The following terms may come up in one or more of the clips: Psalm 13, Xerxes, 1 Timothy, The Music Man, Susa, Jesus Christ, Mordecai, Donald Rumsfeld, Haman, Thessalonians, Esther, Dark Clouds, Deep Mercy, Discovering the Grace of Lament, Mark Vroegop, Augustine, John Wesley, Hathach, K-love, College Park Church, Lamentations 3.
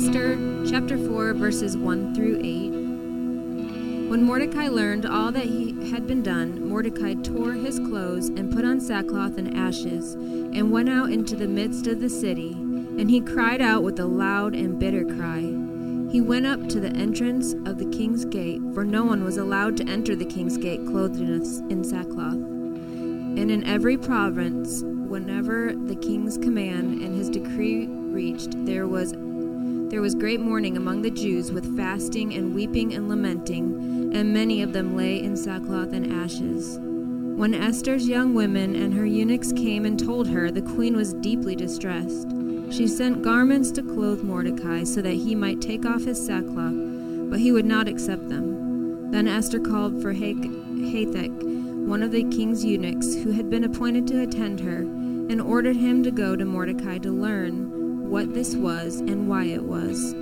Esther, chapter 4, verses 1 through 8. When Mordecai learned all that had been done, Mordecai tore his clothes and put on sackcloth and ashes, and went out into the midst of the city, and he cried out with a loud and bitter cry. He went up to the entrance of the king's gate, for no one was allowed to enter the king's gate clothed in sackcloth. And in every province, whenever the king's command and his decree reached, there was great mourning among the Jews, with fasting and weeping and lamenting, and many of them lay in sackcloth and ashes. When Esther's young women and her eunuchs came and told her, the queen was deeply distressed. She sent garments to clothe Mordecai, so that he might take off his sackcloth, but he would not accept them. Then Esther called for Hathach, one of the king's eunuchs, who had been appointed to attend her, and ordered him to go to Mordecai to learn what this was and why it was.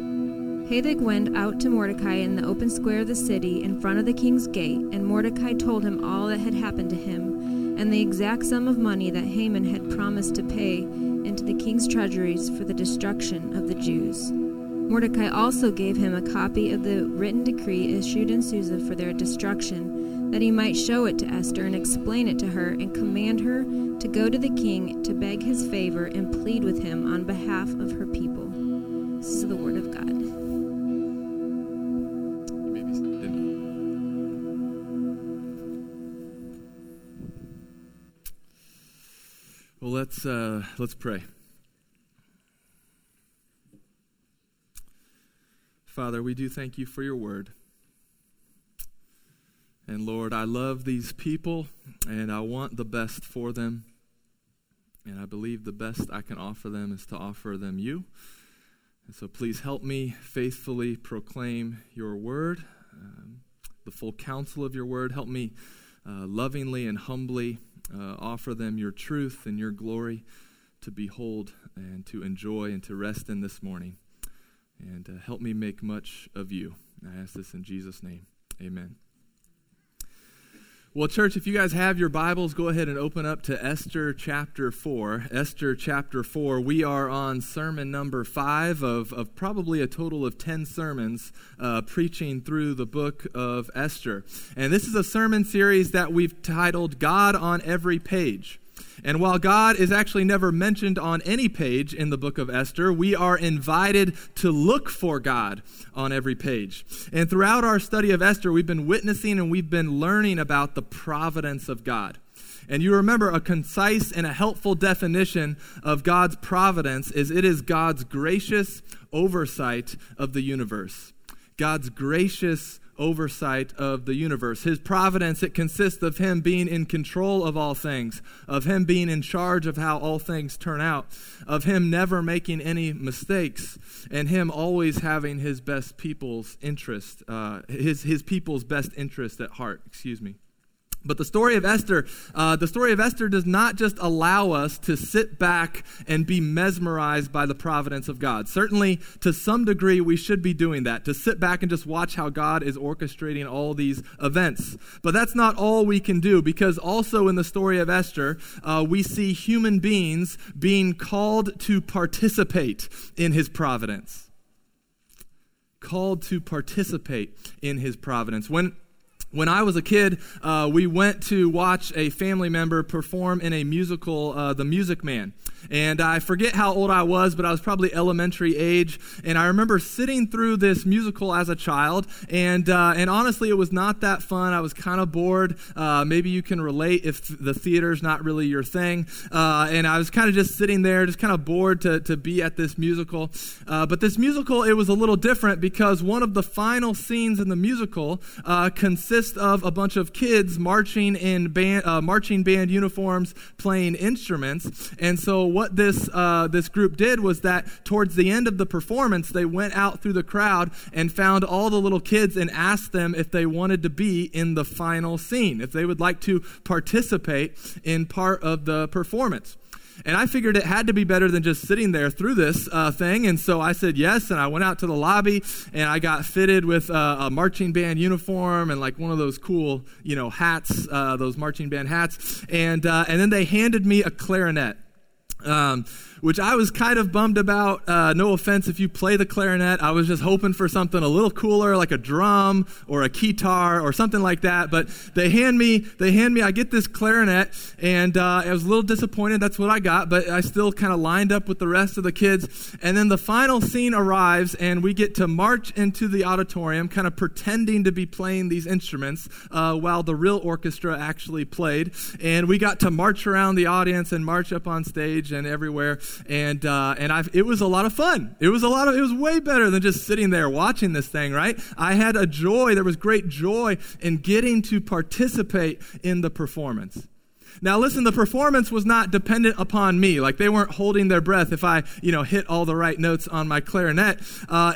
Hathach went out to Mordecai in the open square of the city in front of the king's gate, and Mordecai told him all that had happened to him, and the exact sum of money that Haman had promised to pay into the king's treasuries for the destruction of the Jews. Mordecai also gave him a copy of the written decree issued in Susa for their destruction, that he might show it to Esther and explain it to her, and command her to go to the king to beg his favor and plead with him on behalf of her people. This is the word of God. Well, let's pray. Father, we do thank you for your word. And Lord, I love these people, and I want the best for them. And I believe the best I can offer them is to offer them you. And so please help me faithfully proclaim your word, the full counsel of your word. Help me lovingly and humbly offer them your truth and your glory to behold and to enjoy and to rest in this morning. And help me make much of you. I ask this in Jesus' name. Amen. Well, church, if you guys have your Bibles, go ahead and open up to Esther chapter 4. Esther chapter 4, we are on sermon number 5 of probably a total of 10 sermons preaching through the book of Esther. And this is a sermon series that we've titled God on Every Page. And while God is actually never mentioned on any page in the book of Esther, we are invited to look for God on every page. And throughout our study of Esther, we've been witnessing and we've been learning about the providence of God. And you remember, a concise and a helpful definition of God's providence is it is God's gracious oversight of the universe. God's gracious oversight of the universe. His providence, it consists of him being in control of all things, of him being in charge of how all things turn out, of him never making any mistakes, and him always having his best people's interest, his people's best interest at heart. But the story of Esther does not just allow us to sit back and be mesmerized by the providence of God. Certainly, to some degree, we should be doing that, to sit back and just watch how God is orchestrating all these events. But that's not all we can do, because also in the story of Esther, we see human beings being called to participate in his providence. Called to participate in his providence. When I was a kid, we went to watch a family member perform in a musical, The Music Man. And I forget how old I was, but I was probably elementary age. And I remember sitting through this musical as a child. And honestly, it was not that fun. I was kind of bored. Maybe you can relate if the theater's not really your thing. And I was kind of just sitting there, just kind of bored to be at this musical. But this musical, it was a little different, because one of the final scenes in the musical consists of a bunch of kids marching in band, marching band uniforms, playing instruments. And so what this group did was that towards the end of the performance, they went out through the crowd and found all the little kids and asked them if they wanted to be in the final scene, if they would like to participate in part of the performance. And I figured it had to be better than just sitting there through this thing. And so I said yes, and I went out to the lobby, and I got fitted with a marching band uniform and like one of those cool, hats, those marching band hats. And then they handed me a clarinet. which I was kind of bummed about. No offense if you play the clarinet. I was just hoping for something a little cooler, like a drum or a guitar or something like that. But they hand me, I get this clarinet, and I was a little disappointed. That's what I got, but I still kind of lined up with the rest of the kids. And then the final scene arrives, and we get to march into the auditorium, kind of pretending to be playing these instruments while the real orchestra actually played. And we got to march around the audience and march up on stage and everywhere. And it was a lot of fun. It was way better than just sitting there watching this thing, right? I had a joy. There was great joy in getting to participate in the performance. Now listen, the performance was not dependent upon me. Like, they weren't holding their breath if I, hit all the right notes on my clarinet.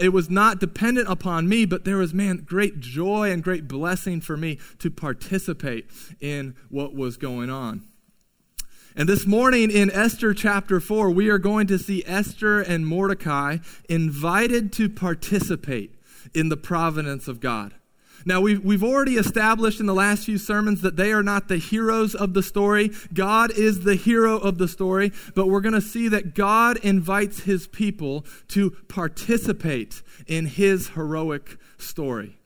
It was not dependent upon me, but there was, great joy and great blessing for me to participate in what was going on. And this morning in Esther chapter 4, we are going to see Esther and Mordecai invited to participate in the providence of God. Now, we've already established in the last few sermons that they are not the heroes of the story. God is the hero of the story, but we're going to see that God invites his people to participate in his heroic story.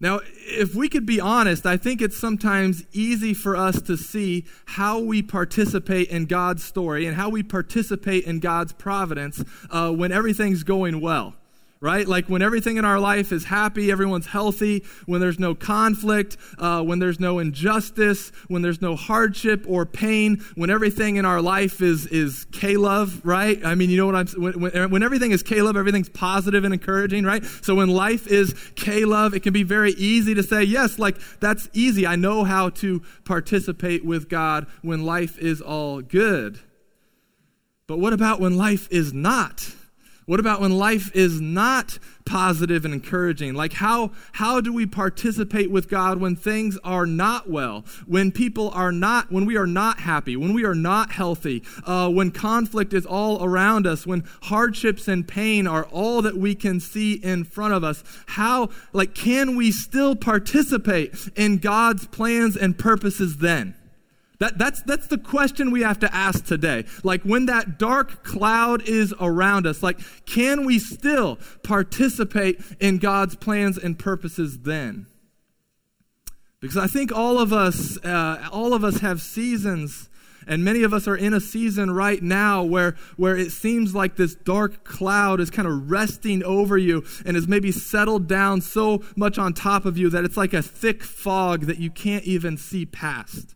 Now, if we could be honest, I think it's sometimes easy for us to see how we participate in God's story and how we participate in God's providence when everything's going well. Right? Like, when everything in our life is happy, everyone's healthy, when there's no conflict, when there's no injustice, when there's no hardship or pain, when everything in our life is K-love, right? I mean, you know what I'm saying? When everything is K-love, everything's positive and encouraging, right? So when life is K-love, it can be very easy to say, yes, like, that's easy. I know how to participate with God when life is all good. But what about when life is not? What about when life is not positive and encouraging? Like, how do we participate with God when things are not well, when people are not, when we are not happy, when we are not healthy, when conflict is all around us, when hardships and pain are all that we can see in front of us? How, like, can we still participate in God's plans and purposes then? That's the question we have to ask today. Like, when that dark cloud is around us, like, can we still participate in God's plans and purposes then? Because I think all of us have seasons, and many of us are in a season right now where it seems like this dark cloud is kind of resting over you and is maybe settled down so much on top of you that it's like a thick fog that you can't even see past.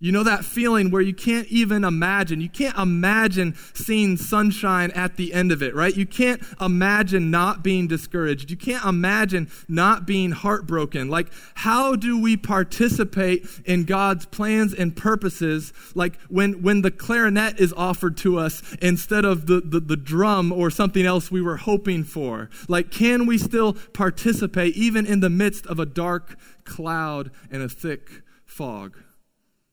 You know that feeling where you can't even imagine. You can't imagine seeing sunshine at the end of it, right? You can't imagine not being discouraged. You can't imagine not being heartbroken. Like, how do we participate in God's plans and purposes, like, when the clarinet is offered to us instead of the drum or something else we were hoping for? Like, can we still participate even in the midst of a dark cloud and a thick fog?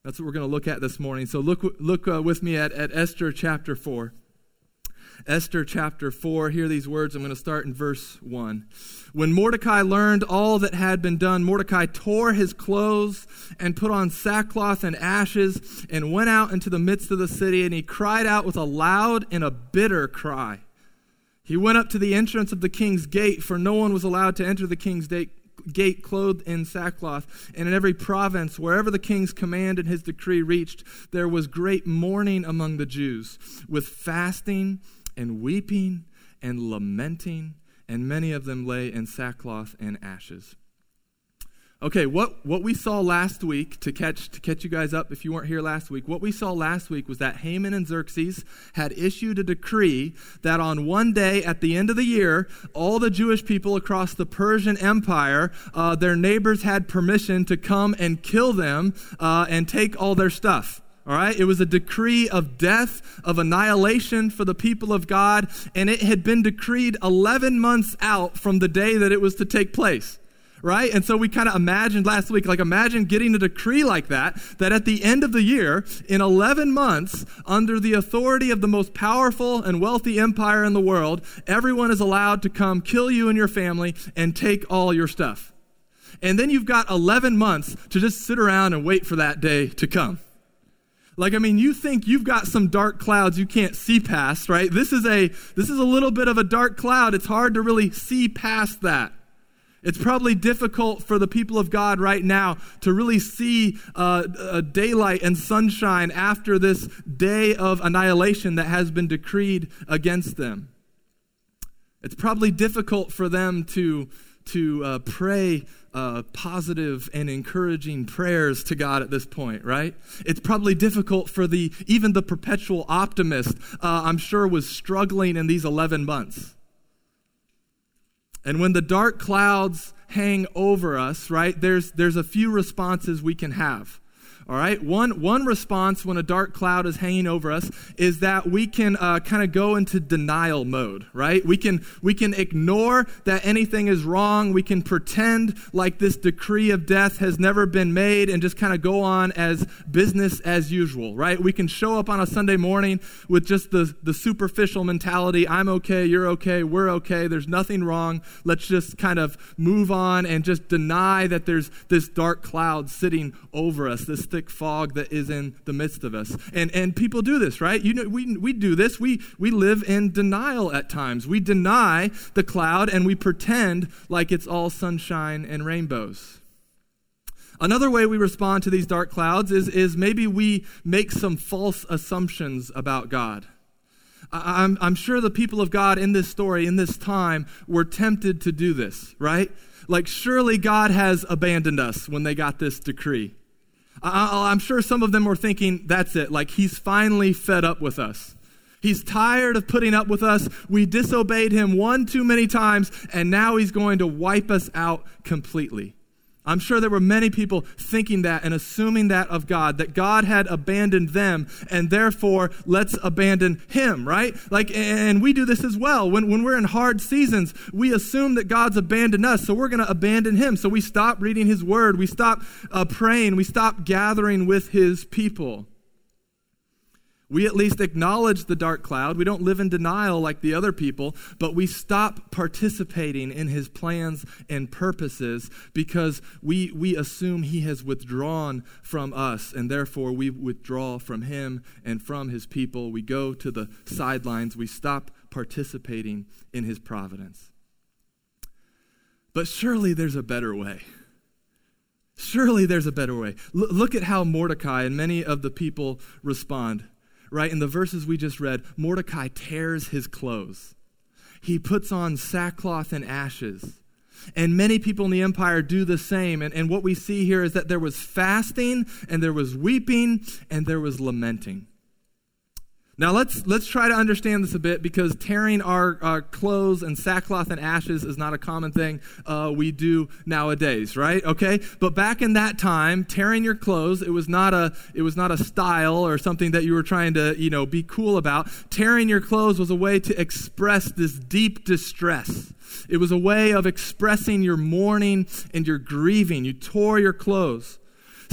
That's what we're going to look at this morning. So look with me at Esther chapter 4. Esther chapter 4, hear these words. I'm going to start in verse 1. When Mordecai learned all that had been done, Mordecai tore his clothes and put on sackcloth and ashes and went out into the midst of the city, and he cried out with a loud and a bitter cry. He went up to the entrance of the king's gate, for no one was allowed to enter the king's gate clothed in sackcloth. And in every province, wherever the king's command and his decree reached, there was great mourning among the Jews, with fasting and weeping and lamenting, and many of them lay in sackcloth and ashes. Okay, what we saw last week, to catch you guys up if you weren't here last week, what we saw last week was that Haman and Xerxes had issued a decree that on one day at the end of the year, all the Jewish people across the Persian Empire, their neighbors had permission to come and kill them and take all their stuff. All right, it was a decree of death, of annihilation for the people of God, and it had been decreed 11 months out from the day that it was to take place. Right? And so we kind of imagined last week, like, imagine getting a decree like that at the end of the year, in 11 months, under the authority of the most powerful and wealthy empire in the world, everyone is allowed to come kill you and your family and take all your stuff. And then you've got 11 months to just sit around and wait for that day to come. Like, I mean, you think you've got some dark clouds you can't see past, right? This is a little bit of a dark cloud. It's hard to really see past that. It's probably difficult for the people of God right now to really see daylight and sunshine after this day of annihilation that has been decreed against them. It's probably difficult for them to pray positive and encouraging prayers to God at this point, right? It's probably difficult for even the perpetual optimist, I'm sure, was struggling in these 11 months. And when the dark clouds hang over us, right, there's a few responses we can have, all right? One response when a dark cloud is hanging over us is that we can kind of go into denial mode, right? We can ignore that anything is wrong. We can pretend like this decree of death has never been made and just kind of go on as business as usual, right? We can show up on a Sunday morning with just the superficial mentality, I'm okay, you're okay, we're okay, there's nothing wrong. Let's just kind of move on and just deny that there's this dark cloud sitting over us, this thick fog that is in the midst of us. And people do this, right? You know, we do this. We live in denial at times. We deny the cloud and we pretend like it's all sunshine and rainbows. Another way we respond to these dark clouds is maybe we make some false assumptions about God. I'm sure the people of God in this story, in this time, were tempted to do this, right? Like, surely God has abandoned us when they got this decree. I'm sure some of them were thinking, that's it, like he's finally fed up with us. He's tired of putting up with us. We disobeyed him one too many times, and now he's going to wipe us out completely. I'm sure there were many people thinking that and assuming that of God, that God had abandoned them, and therefore, let's abandon him, right? Like, and we do this as well. When we're in hard seasons, we assume that God's abandoned us, so we're going to abandon him. So we stop reading his word. We stop praying. We stop gathering with his people. We at least acknowledge the dark cloud. We don't live in denial like the other people, but we stop participating in his plans and purposes because we assume he has withdrawn from us, and therefore we withdraw from him and from his people. We go to the sidelines. We stop participating in his providence. But surely there's a better way. Surely there's a better way. Look at how Mordecai and many of the people respond. Right, in the verses we just read, Mordecai tears his clothes. He puts on sackcloth and ashes. And many people in the empire do the same. And what we see here is that there was fasting, and there was weeping, and there was lamenting. Now let's try to understand this a bit, because tearing our clothes and sackcloth and ashes is not a common thing we do nowadays, right? Okay, but back in that time, tearing your clothes, it was not a style or something that you were trying to be cool about. Tearing your clothes was a way to express this deep distress. It was a way of expressing your mourning and your grieving. You tore your clothes.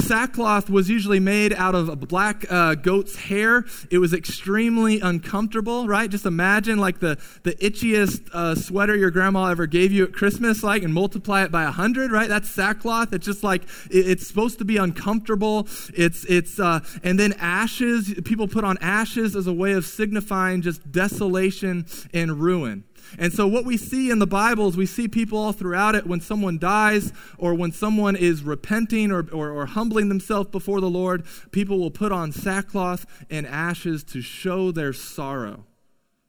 Sackcloth was usually made out of a black goat's hair. It was extremely uncomfortable, right? Just imagine like the itchiest sweater your grandma ever gave you at Christmas, like, and multiply it by 100, right? That's sackcloth. It's just like, it's supposed to be uncomfortable. And then ashes. People put on ashes as a way of signifying just desolation and ruin. And so what we see in the Bible is we see people all throughout it when someone dies or when someone is repenting or humbling themselves before the Lord, people will put on sackcloth and ashes to show their sorrow.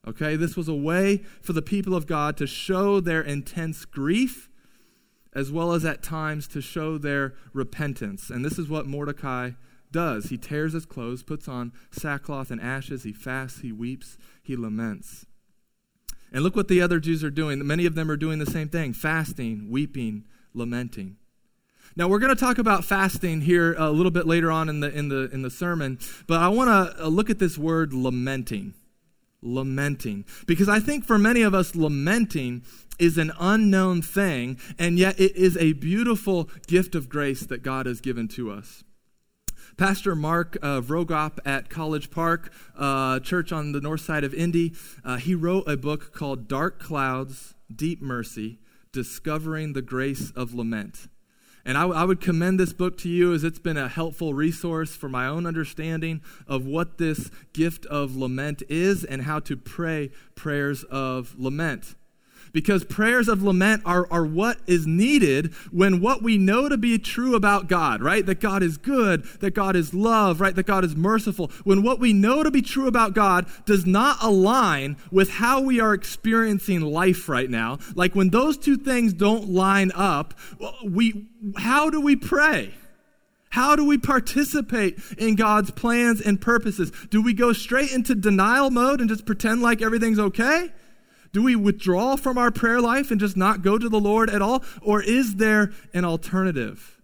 Okay, this was a way for the people of God to show their intense grief as well as at times to show their repentance. And this is what Mordecai does. He tears his clothes, puts on sackcloth and ashes, he fasts, he weeps, he laments. And look what the other Jews are doing. Many of them are doing the same thing, fasting, weeping, lamenting. Now, we're going to talk about fasting here a little bit later on in the sermon, but I want to look at this word lamenting. Lamenting. Because I think for many of us, lamenting is an unknown thing, and yet it is a beautiful gift of grace that God has given to us. Pastor Mark Vroegop at College Park Church on the north side of Indy, he wrote a book called Dark Clouds, Deep Mercy, Discovering the Grace of Lament. And I would commend this book to you, as it's been a helpful resource for my own understanding of what this gift of lament is and how to pray prayers of lament. Because prayers of lament are what is needed when what we know to be true about God, right? That God is good, that God is love, right? That God is merciful. When what we know to be true about God does not align with how we are experiencing life right now. Like when those two things don't line up, how do we pray? How do we participate in God's plans and purposes? Do we go straight into denial mode and just pretend like everything's okay? Do we withdraw from our prayer life and just not go to the Lord at all? Or is there an alternative?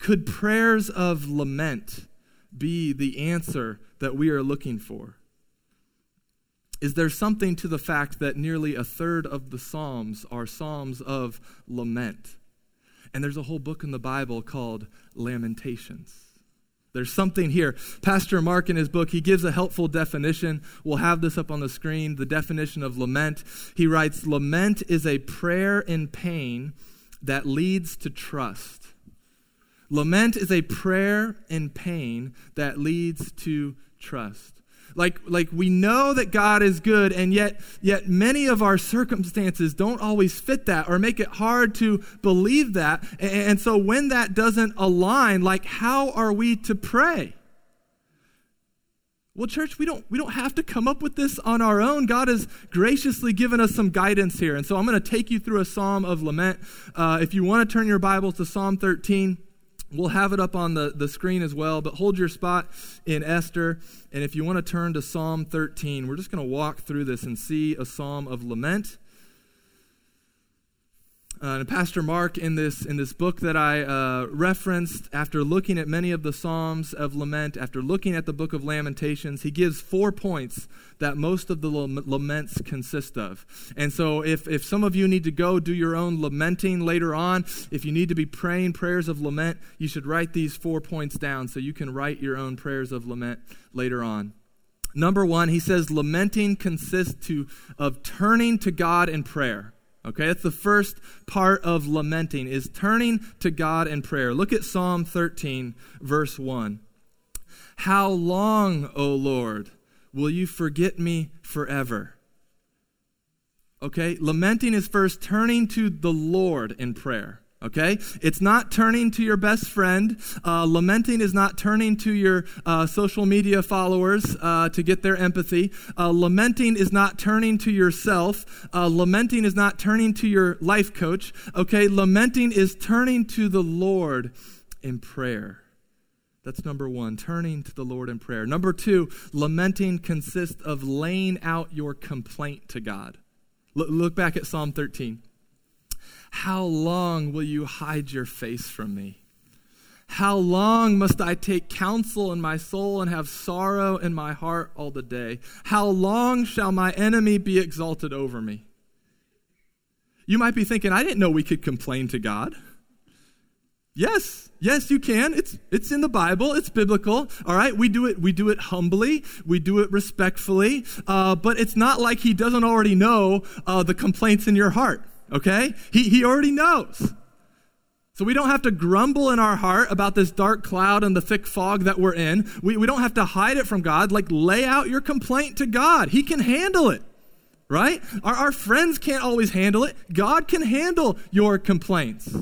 Could prayers of lament be the answer that we are looking for? Is there something to the fact that nearly a third of the Psalms are Psalms of lament? And there's a whole book in the Bible called Lamentations. There's something here. Pastor Mark, in his book, he gives a helpful definition. We'll have this up on the screen, the definition of lament. He writes, lament is a prayer in pain that leads to trust. Lament is a prayer in pain that leads to trust. Like we know that God is good, and yet many of our circumstances don't always fit that or make it hard to believe that. And so when that doesn't align, like, how are we to pray? Well, church, we don't have to come up with this on our own. God has graciously given us some guidance here. And so I'm going to take you through a psalm of lament. If you want to turn your Bible to Psalm 13, we'll have it up on the screen as well, but hold your spot in Esther. And if you want to turn to Psalm 13, we're just going to walk through this and see a psalm of lament. And Pastor Mark, in this book that I referenced, after looking at many of the psalms of lament, after looking at the book of Lamentations, he gives 4 points that most of the laments consist of. And so if some of you need to go do your own lamenting later on, if you need to be praying prayers of lament, you should write these 4 points down so you can write your own prayers of lament later on. Number one, he says lamenting consists of turning to God in prayer. Okay, that's the first part of lamenting, is turning to God in prayer. Look at Psalm 13, verse 1. How long, O Lord, will you forget me forever? Okay, lamenting is first turning to the Lord in prayer. Okay, it's not turning to your best friend. Lamenting is not turning to your social media followers to get their empathy. Lamenting is not turning to yourself. Lamenting is not turning to your life coach. Okay, lamenting is turning to the Lord in prayer. That's number one, turning to the Lord in prayer. Number two, lamenting consists of laying out your complaint to God. Look back at Psalm 13. How long will you hide your face from me? How long must I take counsel in my soul and have sorrow in my heart all the day? How long shall my enemy be exalted over me? You might be thinking, I didn't know we could complain to God. Yes, you can. It's in the Bible. It's biblical. All right, we do it humbly. We do it respectfully. But it's not like he doesn't already know the complaints in your heart. Okay? He already knows. So we don't have to grumble in our heart about this dark cloud and the thick fog that we're in. We don't have to hide it from God. Like, lay out your complaint to God. He can handle it, right? Our friends can't always handle it. God can handle your complaints.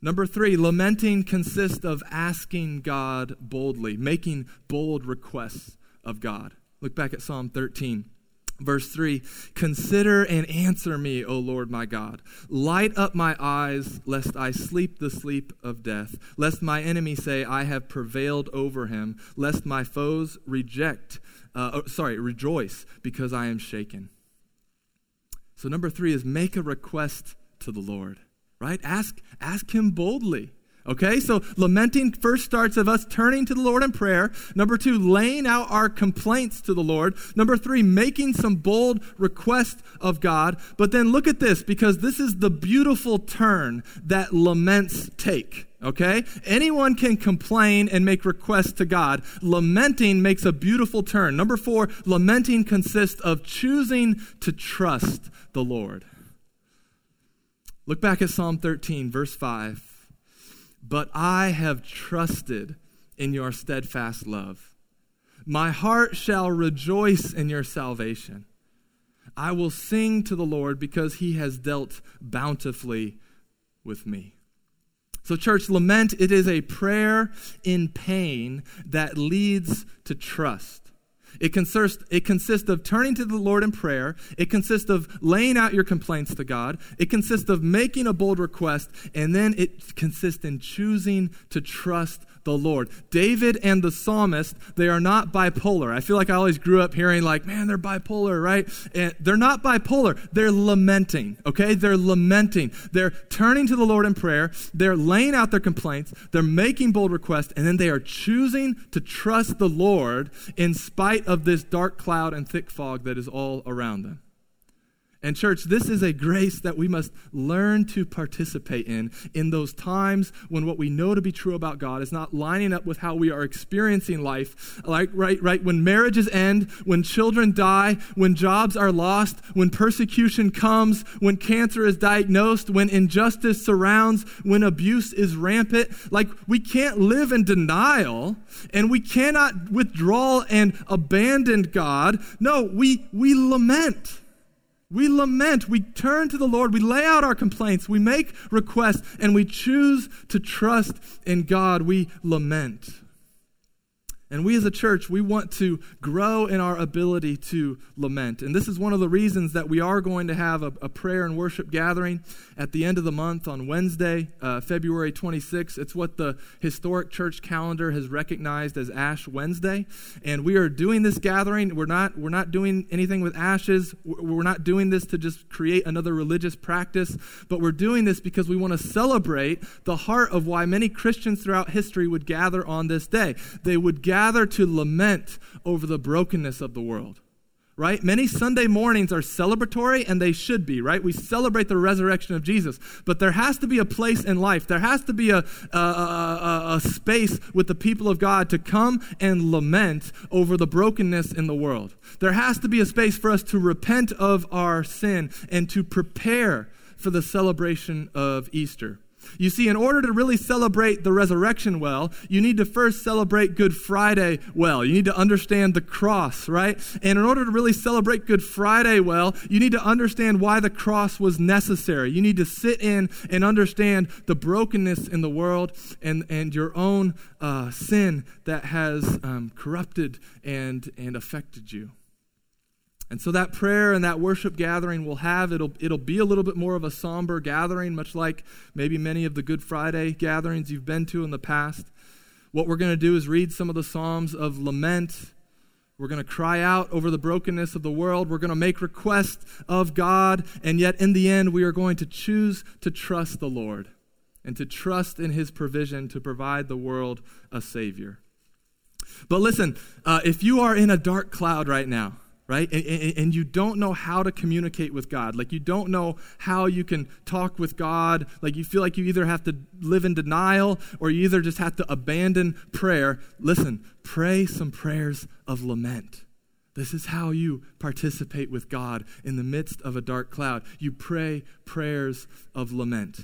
Number three, lamenting consists of asking God boldly, making bold requests of God. Look back at Psalm 13. Verse 3, consider and answer me, O Lord my God. Light up my eyes, lest I sleep the sleep of death, lest my enemy say I have prevailed over him, lest my foes rejoice because I am shaken. So number 3 is make a request to the Lord, right? Ask him boldly. Okay, so lamenting first starts of us turning to the Lord in prayer. Number 2, laying out our complaints to the Lord. Number 3, making some bold requests of God. But then look at this, because this is the beautiful turn that laments take. Okay, anyone can complain and make requests to God. Lamenting makes a beautiful turn. Number 4, lamenting consists of choosing to trust the Lord. Look back at Psalm 13, verse 5. But I have trusted in your steadfast love. My heart shall rejoice in your salvation. I will sing to the Lord because he has dealt bountifully with me. So church, lament, it is a prayer in pain that leads to trust. It consists of turning to the Lord in prayer. It consists of laying out your complaints to God. It consists of making a bold request. And then it consists in choosing to trust the Lord. David and the psalmist, they are not bipolar. I feel like I always grew up hearing like, man, they're bipolar, right? And they're not bipolar. They're lamenting, okay? They're lamenting. They're turning to the Lord in prayer. They're laying out their complaints. They're making bold requests, and then they are choosing to trust the Lord in spite of this dark cloud and thick fog that is all around them. And church, this is a grace that we must learn to participate in those times when what we know to be true about God is not lining up with how we are experiencing life. Like right when marriages end, when children die, when jobs are lost, when persecution comes, when cancer is diagnosed, when injustice surrounds, when abuse is rampant. Like, we can't live in denial, and we cannot withdraw and abandon God. No, we lament. We lament, we turn to the Lord, we lay out our complaints, we make requests, and we choose to trust in God. We lament. And we as a church, we want to grow in our ability to lament. And this is one of the reasons that we are going to have a prayer and worship gathering at the end of the month on Wednesday, February 26th. It's what the historic church calendar has recognized as Ash Wednesday. And we are doing this gathering. We're not doing anything with ashes. We're not doing this to just create another religious practice, but we're doing this because we want to celebrate the heart of why many Christians throughout history would gather on this day. They would gather to lament over the brokenness of the world, right? Many Sunday mornings are celebratory, and they should be, right? We celebrate the resurrection of Jesus, but there has to be a place in life. There has to be a space with the people of God to come and lament over the brokenness in the world. There has to be a space for us to repent of our sin and to prepare for the celebration of Easter. You see, in order to really celebrate the resurrection well, you need to first celebrate Good Friday well. You need to understand the cross, right? And in order to really celebrate Good Friday well, you need to understand why the cross was necessary. You need to sit in and understand the brokenness in the world and your own sin that has corrupted and affected you. And so that prayer and that worship gathering we'll have, it'll be a little bit more of a somber gathering, much like maybe many of the Good Friday gatherings you've been to in the past. What we're going to do is read some of the Psalms of lament. We're going to cry out over the brokenness of the world. We're going to make requests of God. And yet in the end, we are going to choose to trust the Lord and to trust in his provision to provide the world a Savior. But listen, if you are in a dark cloud right now, right? And you don't know how to communicate with God. Like, you don't know how you can talk with God. Like, you feel like you either have to live in denial or you either just have to abandon prayer. Listen, pray some prayers of lament. This is how you participate with God in the midst of a dark cloud. You pray prayers of lament.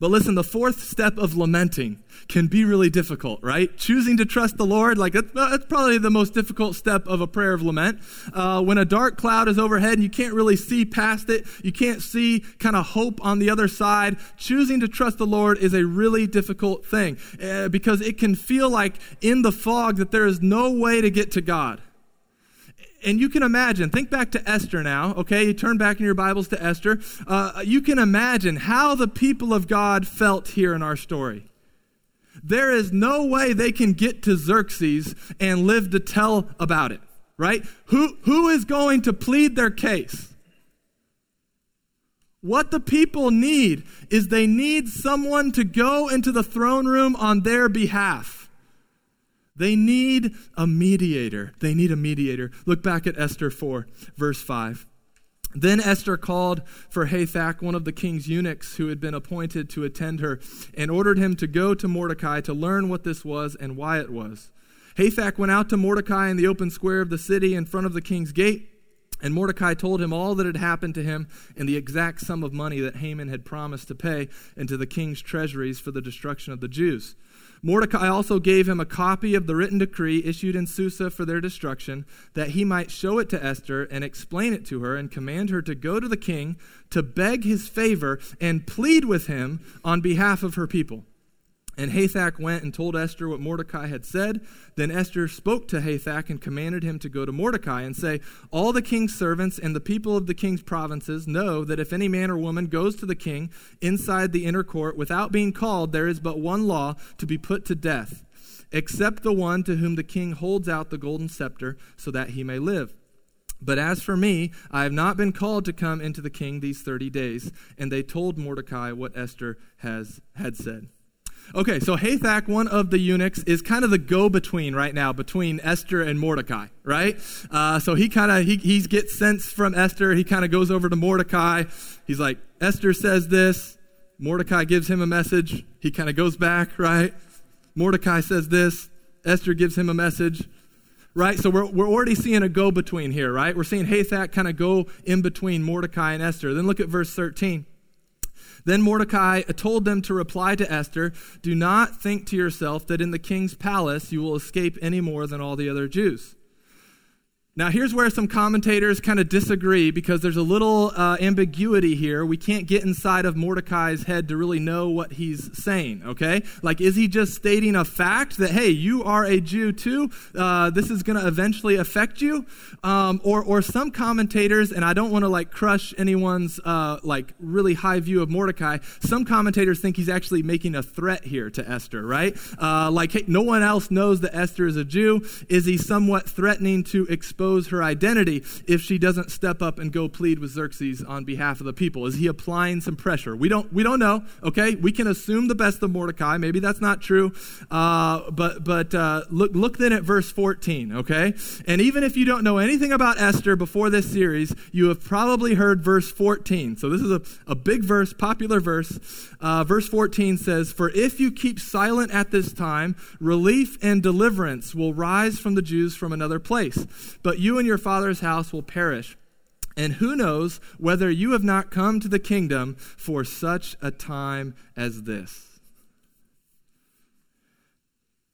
But listen, the fourth step of lamenting can be really difficult, right? Choosing to trust the Lord, like that's probably the most difficult step of a prayer of lament. When a dark cloud is overhead and you can't really see past it, you can't see kind of hope on the other side, choosing to trust the Lord is a really difficult thing because it can feel like in the fog that there is no way to get to God. And you can imagine, think back to Esther now, okay? You turn back in your Bibles to Esther. You can imagine how the people of God felt here in our story. There is no way they can get to Xerxes and live to tell about it, right? Who is going to plead their case? What the people need is they need someone to go into the throne room on their behalf. They need a mediator. They need a mediator. Look back at Esther 4, verse 5. Then Esther called for Hathach, one of the king's eunuchs who had been appointed to attend her, and ordered him to go to Mordecai to learn what this was and why it was. Hathach went out to Mordecai in the open square of the city in front of the king's gate. And Mordecai told him all that had happened to him and the exact sum of money that Haman had promised to pay into the king's treasuries for the destruction of the Jews. Mordecai also gave him a copy of the written decree issued in Susa for their destruction, that he might show it to Esther and explain it to her and command her to go to the king to beg his favor and plead with him on behalf of her people. And Hathach went and told Esther what Mordecai had said. Then Esther spoke to Hathach and commanded him to go to Mordecai and say, all the king's servants and the people of the king's provinces know that if any man or woman goes to the king inside the inner court without being called, there is but one law to be put to death, except the one to whom the king holds out the golden scepter so that he may live. But as for me, I have not been called to come into the king these 30 days. And they told Mordecai what Esther had said. Okay, so Hathach, one of the eunuchs, is kind of the go-between right now between Esther and Mordecai, right? So he gets sense from Esther. He kind of goes over to Mordecai. He's like, Esther says this. Mordecai gives him a message. He kind of goes back, right? Mordecai says this. Esther gives him a message, right? So we're already seeing a go-between here, right? We're seeing Hathach kind of go in between Mordecai and Esther. Then look at verse 13. Then Mordecai told them to reply to Esther, do not think to yourself that in the king's palace you will escape any more than all the other Jews. Now here's where some commentators kind of disagree, because there's a little ambiguity here. We can't get inside of Mordecai's head to really know what he's saying, okay? Like, is he just stating a fact that, hey, you are a Jew too, this is going to eventually affect you? Or some commentators, and I don't want to like crush anyone's like really high view of Mordecai, some commentators think he's actually making a threat here to Esther, right? Like, hey, no one else knows that Esther is a Jew. Is he somewhat threatening to expose her identity if she doesn't step up and go plead with Xerxes on behalf of the people? Is he applying some pressure? We don't know, okay? We can assume the best of Mordecai. Maybe that's not true. But look then at verse 14, okay? And even if you don't know anything about Esther before this series, you have probably heard verse 14. So this is a big verse, popular verse. Verse 14 says, for if you keep silent at this time, relief and deliverance will rise from the Jews from another place. But you and your father's house will perish. And who knows whether you have not come to the kingdom for such a time as this.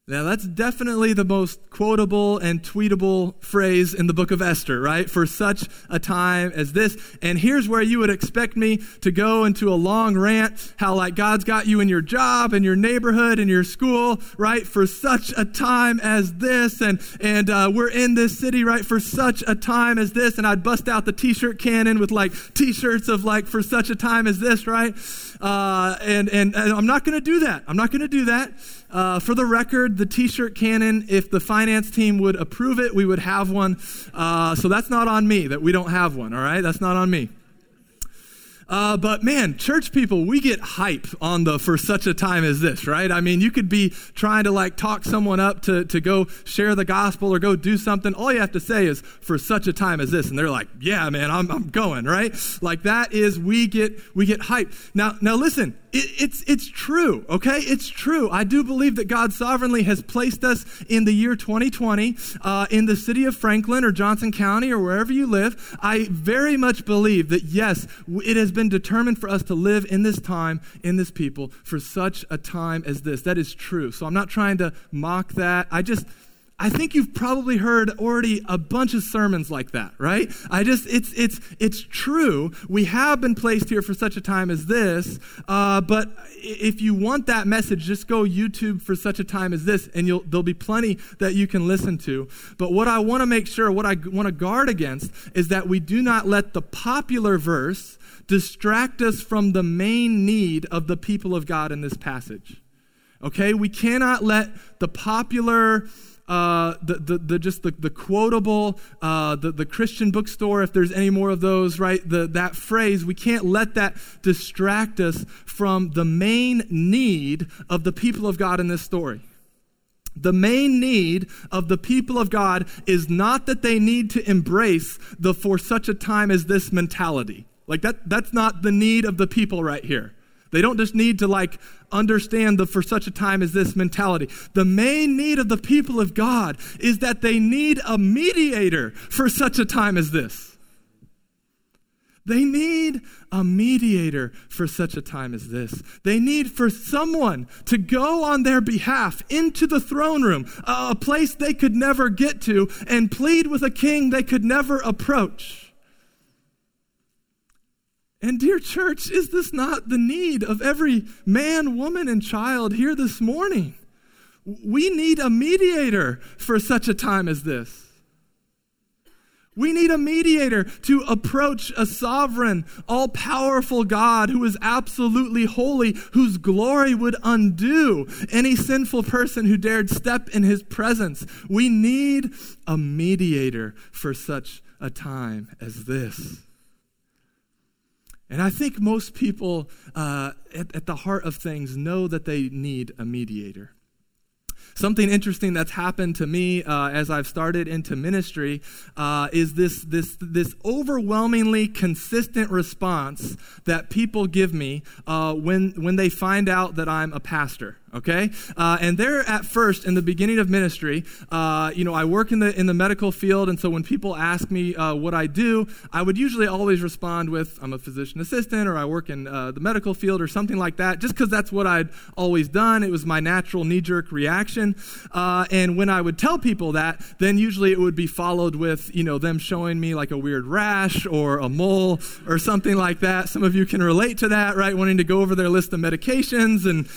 Now that's definitely the most quotable and tweetable phrase in the book of Esther, right? For such a time as this. And here's where you would expect me to go into a long rant, how like God's got you in your job and your neighborhood and your school, right? For such a time as this. And we're in this city, right? For such a time as this. And I'd bust out the t-shirt cannon with like t-shirts of like, for such a time as this, right? And I'm not going to do that. I'm not going to do that. For the record, the t-shirt cannon, if the finance team would approve it, we would have one. So that's not on me that we don't have one, all right? That's not on me. But man, church people, we get hype on the for such a time as this, right? I mean, you could be trying to like talk someone up to go share the gospel or go do something. All you have to say is for such a time as this. And they're like, yeah, man, I'm going, right? Like that is, we get hype. Now listen, it's true, okay? It's true. I do believe that God sovereignly has placed us in the year 2020 in the city of Franklin or Johnson County or wherever you live. I very much believe that yes, it has been determined for us to live in this time, in this people, for such a time as this. That is true. So I'm not trying to mock that. I think you've probably heard already a bunch of sermons like that, right? It's true. We have been placed here for such a time as this, but if you want that message, just go YouTube for such a time as this, and there'll be plenty that you can listen to. But what I want to make sure, what I want to guard against is that we do not let the popular verse distract us from the main need of the people of God in this passage. Okay? We cannot let the popular the quotable, the Christian bookstore, if there's any more of those, right? That phrase, we can't let that distract us from the main need of the people of God in this story. The main need of the people of God is not that they need to embrace the for such a time as this mentality. Like that's not the need of the people right here. They don't just need to like understand the for such a time as this mentality. The main need of the people of God is that they need a mediator for such a time as this. They need a mediator for such a time as this. They need for someone to go on their behalf into the throne room, a place they could never get to, and plead with a king they could never approach. And dear church, is this not the need of every man, woman, and child here this morning? We need a mediator for such a time as this. We need a mediator to approach a sovereign, all-powerful God who is absolutely holy, whose glory would undo any sinful person who dared step in his presence. We need a mediator for such a time as this. And I think most people at the heart of things know that they need a mediator. Something interesting that's happened to me as I've started into ministry is this overwhelmingly consistent response that people give me when they find out that I'm a pastor. Okay, and there at first in the beginning of ministry, I work in the medical field, and so when people ask me what I do, I would usually always respond with I'm a physician assistant, or I work in the medical field, or something like that, just because that's what I'd always done. It was my natural knee-jerk reaction, and when I would tell people that, then usually it would be followed with them showing me like a weird rash or a mole or something like that. Some of you can relate to that, right? Wanting to go over their list of medications and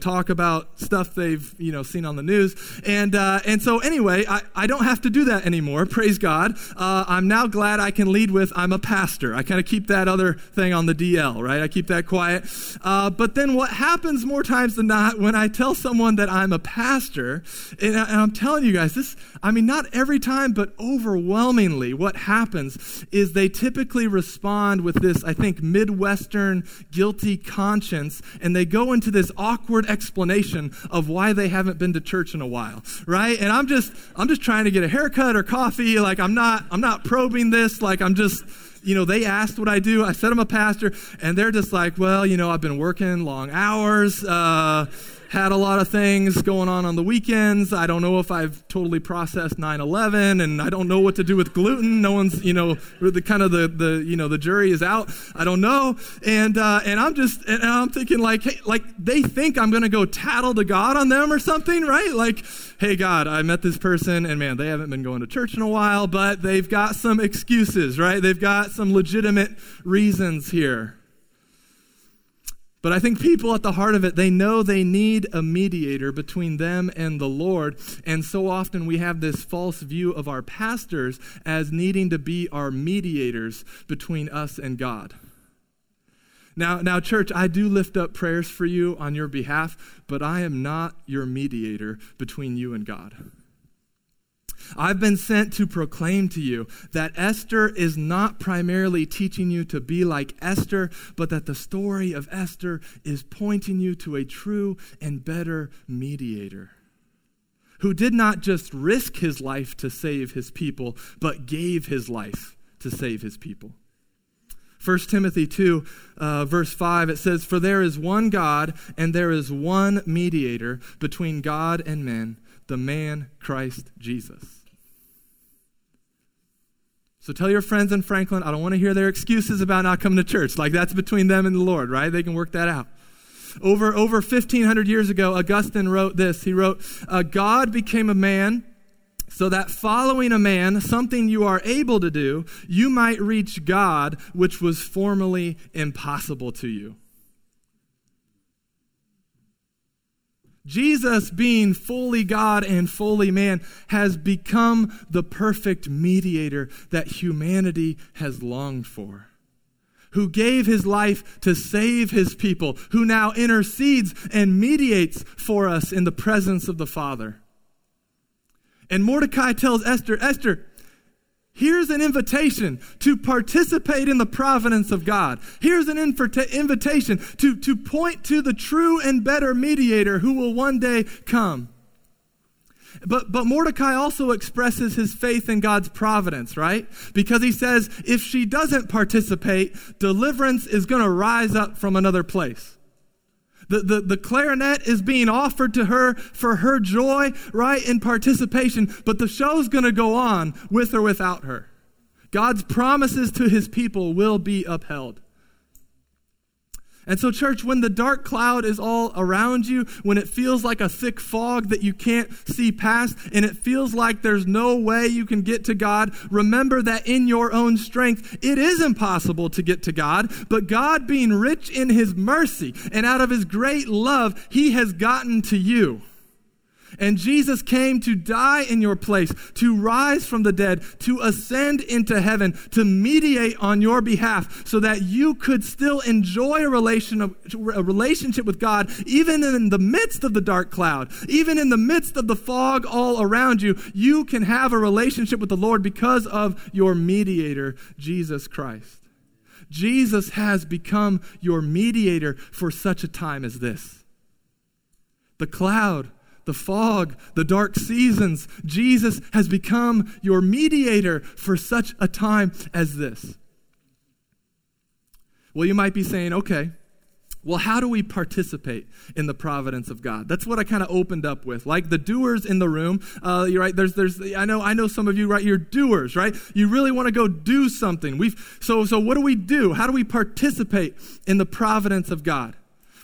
talk about stuff they've, seen on the news. And so anyway, I don't have to do that anymore. Praise God. I'm now glad I can lead with, I'm a pastor. I kind of keep that other thing on the DL, right? I keep that quiet. But then what happens more times than not when I tell someone that I'm a pastor, and I'm telling you guys this, not every time, but overwhelmingly what happens is they typically respond with this, I think, Midwestern guilty conscience, and they go into this awkward explanation of why they haven't been to church in a while, right? And I'm just trying to get a haircut or coffee. Like I'm not probing this. Like I'm just, they asked what I do. I said I'm a pastor, and they're just like, well, I've been working long hours, had a lot of things going on the weekends. I don't know if I've totally processed 9/11, and I don't know what to do with gluten. No one's, the jury is out. I don't know. And I'm thinking like they think I'm going to go tattle to God on them or something, right? Like, hey God, I met this person and man, they haven't been going to church in a while, but they've got some excuses, right? They've got some legitimate reasons here. But I think people at the heart of it, they know they need a mediator between them and the Lord. And so often we have this false view of our pastors as needing to be our mediators between us and God. Now, church, I do lift up prayers for you on your behalf, but I am not your mediator between you and God. I've been sent to proclaim to you that Esther is not primarily teaching you to be like Esther, but that the story of Esther is pointing you to a true and better mediator who did not just risk his life to save his people, but gave his life to save his people. 1 Timothy 2, verse 5, it says, "For there is one God and there is one mediator between God and men, the man Christ Jesus." So tell your friends in Franklin, I don't want to hear their excuses about not coming to church. Like that's between them and the Lord, right? They can work that out. Over 1,500 years ago, Augustine wrote this. He wrote, "God became a man so that following a man, something you are able to do, you might reach God, which was formerly impossible to you." Jesus, being fully God and fully man, has become the perfect mediator that humanity has longed for, who gave his life to save his people, who now intercedes and mediates for us in the presence of the Father. And Mordecai tells Esther, here's an invitation to participate in the providence of God. Here's an invitation to point to the true and better mediator who will one day come. But Mordecai also expresses his faith in God's providence, right? Because he says, if she doesn't participate, deliverance is going to rise up from another place. The clarinet is being offered to her for her joy, right, in participation, but the show's going to go on with or without her. God's promises to his people will be upheld. And so, church, when the dark cloud is all around you, when it feels like a thick fog that you can't see past, and it feels like there's no way you can get to God, remember that in your own strength, it is impossible to get to God, but God, being rich in his mercy and out of his great love, he has gotten to you. And Jesus came to die in your place, to rise from the dead, to ascend into heaven, to mediate on your behalf so that you could still enjoy a relationship with God even in the midst of the dark cloud, even in the midst of the fog all around you. You can have a relationship with the Lord because of your mediator, Jesus Christ. Jesus has become your mediator for such a time as this. The cloud, the fog, the dark seasons, Jesus has become your mediator for such a time as this. Well, you might be saying, okay, well, how do we participate in the providence of God? That's what I kind of opened up with, like the doers in the room. You're right. There's. I know some of you, right? You're doers, right? You really want to go do something. So what do we do? How do we participate in the providence of God?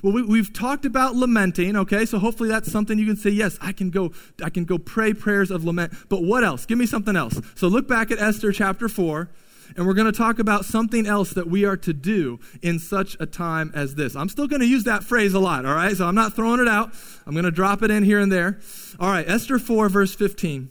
Well, we've talked about lamenting, okay? So hopefully that's something you can say, yes, I can go pray prayers of lament. But what else? Give me something else. So look back at Esther chapter 4, and we're going to talk about something else that we are to do in such a time as this. I'm still going to use that phrase a lot, all right? So I'm not throwing it out. I'm going to drop it in here and there. All right, Esther 4, verse 15.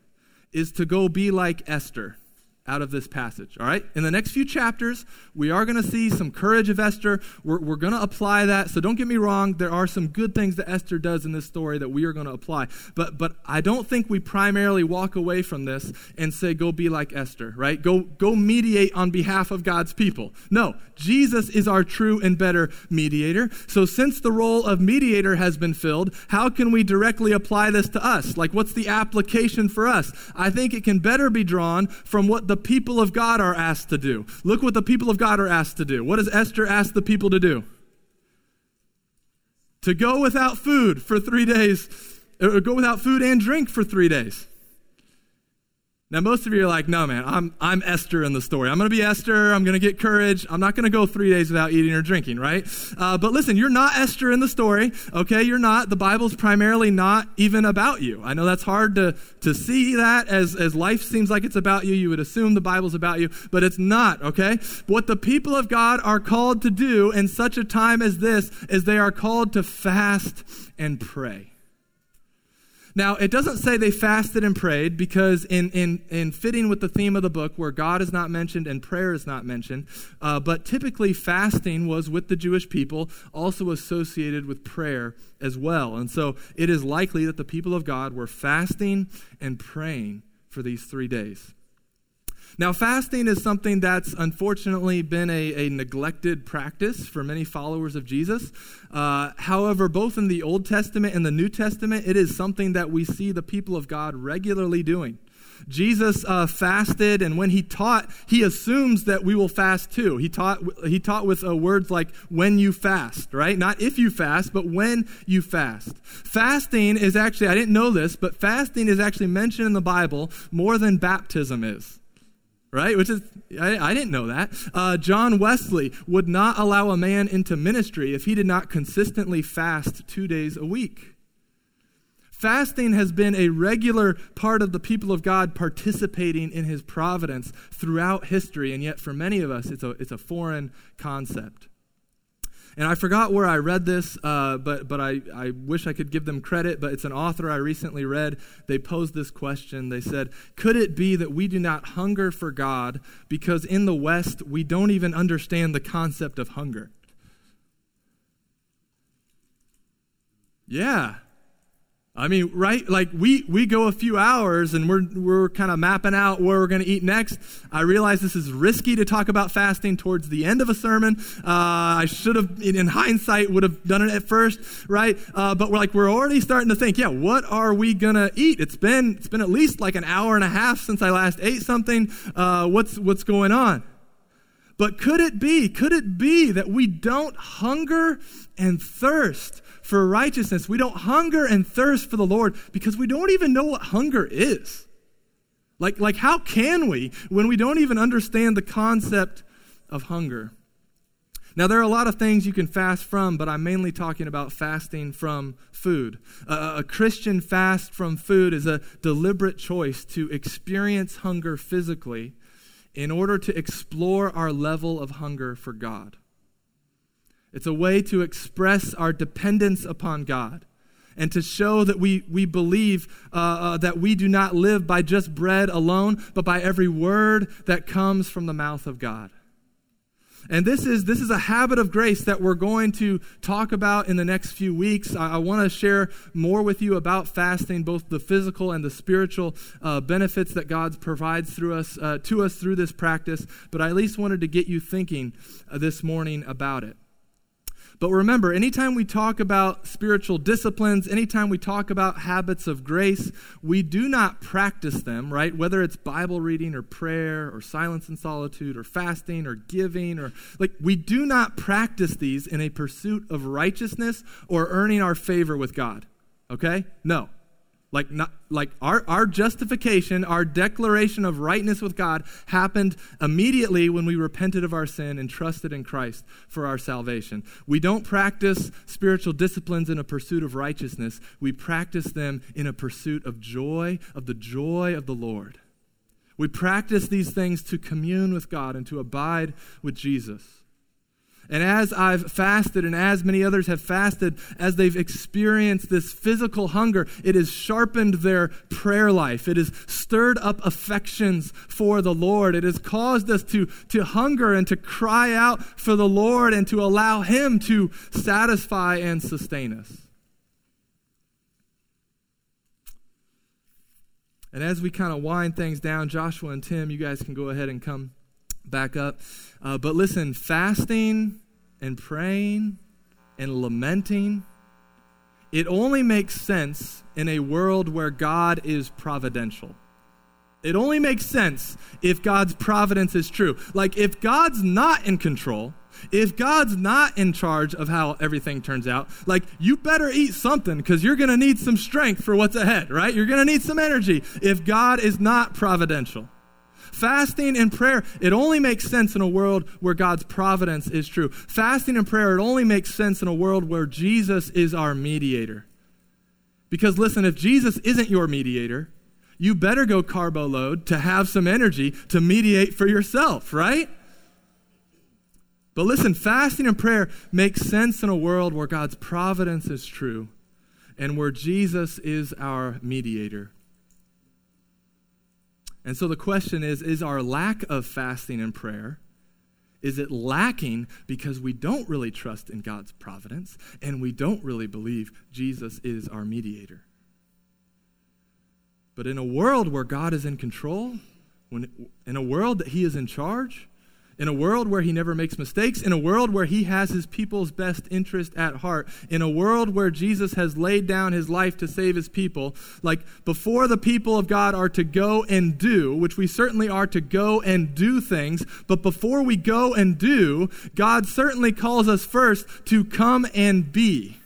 is to go be like Esther out of this passage, all right? In the next few chapters, we are going to see some courage of Esther. We're going to apply that. So don't get me wrong. There are some good things that Esther does in this story that we are going to apply. But I don't think we primarily walk away from this and say, go be like Esther, right? Go mediate on behalf of God's people. No, Jesus is our true and better mediator. So since the role of mediator has been filled, how can we directly apply this to us? Like, what's the application for us? I think it can better be drawn from what the people of God are asked to do. Look what the people of God are asked to do. What does Esther ask the people to do? To go without food for 3 days, or go without food and drink for 3 days. Now, most of you are like, no, man, I'm Esther in the story. I'm going to be Esther. I'm going to get courage. I'm not going to go 3 days without eating or drinking, right? But listen, you're not Esther in the story, okay? You're not. The Bible's primarily not even about you. I know that's hard to see that as life seems like it's about you. You would assume the Bible's about you, but it's not, okay? What the people of God are called to do in such a time as this is they are called to fast and pray. Now, it doesn't say they fasted and prayed because in fitting with the theme of the book where God is not mentioned and prayer is not mentioned, but typically fasting was with the Jewish people also associated with prayer as well. And so it is likely that the people of God were fasting and praying for these 3 days. Now, fasting is something that's unfortunately been a neglected practice for many followers of Jesus. However, both in the Old Testament and the New Testament, it is something that we see the people of God regularly doing. Jesus fasted, and when he taught, he assumes that we will fast too. He taught with words like when you fast, right? Not if you fast, but when you fast. Fasting is actually, I didn't know this, but fasting is actually mentioned in the Bible more than baptism is. Right? Which is, I didn't know that. John Wesley would not allow a man into ministry if he did not consistently fast 2 days a week. Fasting has been a regular part of the people of God participating in his providence throughout history, and yet for many of us, it's a foreign concept. And I forgot where I read this, but I wish I could give them credit, but it's an author I recently read. They posed this question. They said, could it be that we do not hunger for God because in the West we don't even understand the concept of hunger? Yeah. I mean, right? Like we go a few hours and we're kind of mapping out where we're going to eat next. I realize this is risky to talk about fasting towards the end of a sermon. I should have, in hindsight, would have done it at first, right? But we're already starting to think, what are we going to eat? It's been at least like an hour and a half since I last ate something. What's going on? But could it be that we don't hunger and thirst for righteousness? We don't hunger and thirst for the Lord because we don't even know what hunger is. Like how can we when we don't even understand the concept of hunger? Now, there are a lot of things you can fast from, but I'm mainly talking about fasting from food. A Christian fast from food is a deliberate choice to experience hunger physically in order to explore our level of hunger for God. It's a way to express our dependence upon God and to show that we believe that we do not live by just bread alone, but by every word that comes from the mouth of God. And this is a habit of grace that we're going to talk about in the next few weeks. I want to share more with you about fasting, both the physical and the spiritual benefits that God provides to us through this practice. But I at least wanted to get you thinking this morning about it. But remember, anytime we talk about spiritual disciplines, anytime we talk about habits of grace, we do not practice them, right? Whether it's Bible reading or prayer or silence and solitude or fasting or giving or we do not practice these in a pursuit of righteousness or earning our favor with God. Okay? No. Our justification, our declaration of rightness with God happened immediately when we repented of our sin and trusted in Christ for our salvation. We don't practice spiritual disciplines in a pursuit of righteousness. We practice them in a pursuit of joy, of the joy of the Lord. We practice these things to commune with God and to abide with Jesus. And as I've fasted and as many others have fasted, as they've experienced this physical hunger, it has sharpened their prayer life. It has stirred up affections for the Lord. It has caused us to hunger and to cry out for the Lord and to allow Him to satisfy and sustain us. And as we kind of wind things down, Joshua and Tim, you guys can go ahead and come back up. But listen, fasting and praying and lamenting, it only makes sense in a world where God is providential. It only makes sense if God's providence is true. If God's not in control, if God's not in charge of how everything turns out, you better eat something because you're going to need some strength for what's ahead, right? You're going to need some energy if God is not providential. Fasting and prayer, it only makes sense in a world where God's providence is true. Fasting and prayer, it only makes sense in a world where Jesus is our mediator. Because listen, if Jesus isn't your mediator, you better go carbo load to have some energy to mediate for yourself, right? But listen, fasting and prayer makes sense in a world where God's providence is true and where Jesus is our mediator. And so the question is our lack of fasting and prayer, is it lacking because we don't really trust in God's providence and we don't really believe Jesus is our mediator? But in a world where God is in control, in a world that He is in charge, in a world where He never makes mistakes, in a world where He has His people's best interest at heart, in a world where Jesus has laid down His life to save His people, before the people of God are to go and do, which we certainly are to go and do things, but before we go and do, God certainly calls us first to come and be,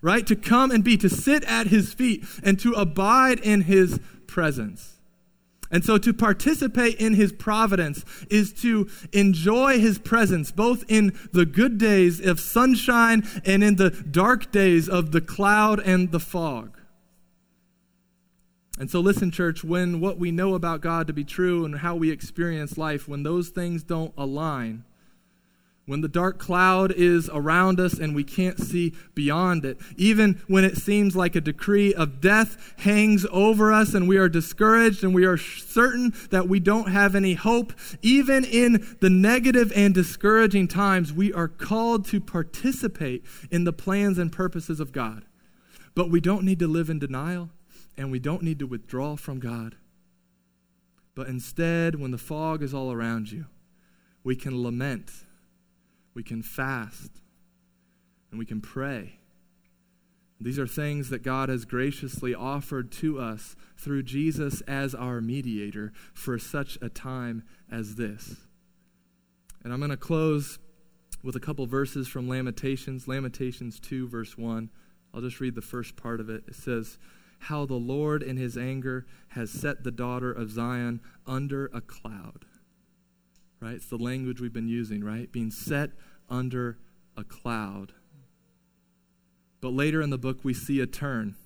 right? To come and be, to sit at His feet and to abide in His presence. And so to participate in His providence is to enjoy His presence, both in the good days of sunshine and in the dark days of the cloud and the fog. And so listen, church, when what we know about God to be true and how we experience life, when those things don't align, when the dark cloud is around us and we can't see beyond it, even when it seems like a decree of death hangs over us and we are discouraged and we are certain that we don't have any hope, even in the negative and discouraging times, we are called to participate in the plans and purposes of God. But we don't need to live in denial, and we don't need to withdraw from God. But instead, when the fog is all around you, we can lament, we can fast, and we can pray. These are things that God has graciously offered to us through Jesus as our mediator for such a time as this. And I'm going to close with a couple verses from Lamentations, Lamentations 2, verse 1. I'll just read the first part of it. It says, "How the Lord in his anger has set the daughter of Zion under a cloud." Right? It's the language we've been using, right? Being set under a cloud. But later in the book, we see a turn.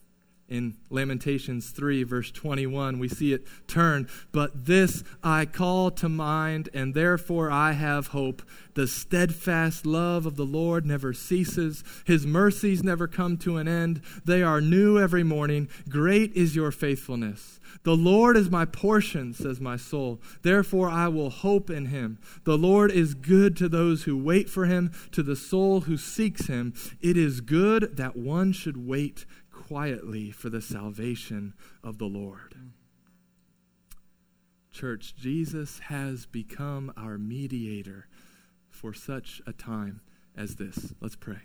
In Lamentations 3, verse 21, we see it turn. "But this I call to mind, and therefore I have hope. The steadfast love of the Lord never ceases. His mercies never come to an end. They are new every morning. Great is your faithfulness. The Lord is my portion, says my soul. Therefore I will hope in him. The Lord is good to those who wait for him, to the soul who seeks him. It is good that one should wait quietly for the salvation of the Lord." Church, Jesus has become our mediator for such a time as this. Let's pray.